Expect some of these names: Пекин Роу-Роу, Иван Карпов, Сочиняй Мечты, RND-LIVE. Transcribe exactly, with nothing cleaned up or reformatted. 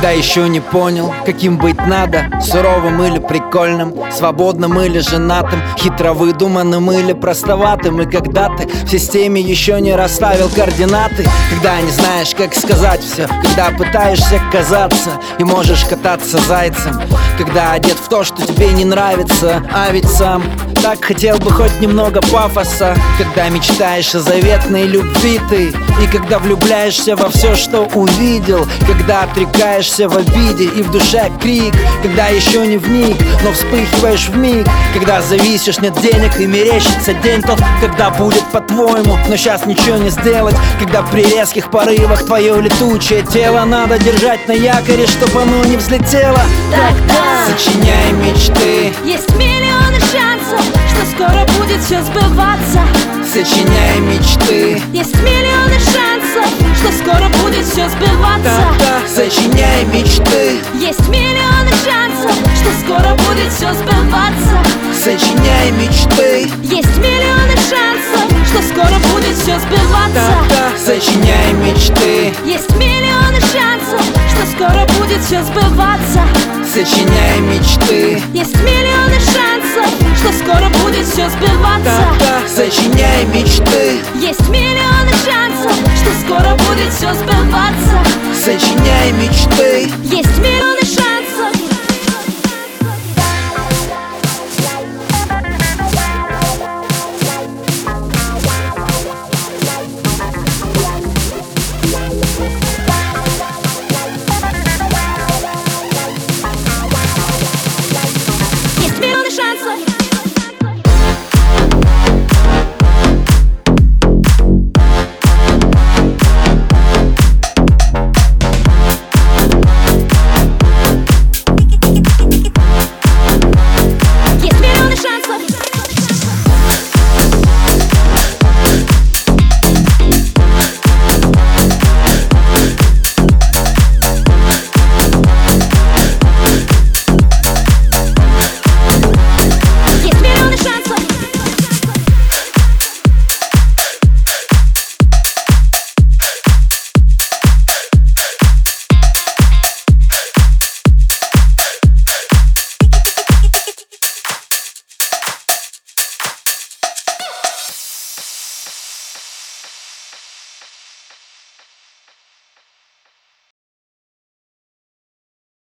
Когда еще не понял, каким быть надо, суровым или прикольным, свободным или женатым, хитро выдуманным или простоватым. И когда ты в системе еще не расставил координаты, когда не знаешь, как сказать все, когда пытаешься казаться и можешь кататься зайцем, когда одет в то, что тебе не нравится, а ведь сам так хотел бы хоть немного пафоса, когда мечтаешь о заветной любви ты, и когда влюбляешься во все, что увидел, когда отрекаешься в обиде и в душе крик, когда еще не вник, но вспыхиваешь вмиг, когда зависишь, нет денег и мерещится день тот, когда будет по-твоему, но сейчас ничего не сделать, когда при резких порывах твое летучее тело надо держать на якоре, чтобы оно не взлетело. Тогда сочиняй мечты, есть миллионы шансов, что скоро будет все сбываться. Сочиняй мечты, есть миллионы шансов, что скоро будет все сбываться. Да-да. Сочиняй мечты, есть миллионы шансов, что скоро будет все сбываться. Сочиняй мечты, есть миллионы шансов, что скоро будет все сбываться. Да-да. Сочиняй мечты, есть миллионы шансов, что скоро будет все сбываться. Сочиняй мечты, есть миллионы шансов, что скоро будет все сбываться. Да-да. Сочиняй мечты, есть миллионы шансов, что скоро будет все сбываться. Сочиняй мечты, есть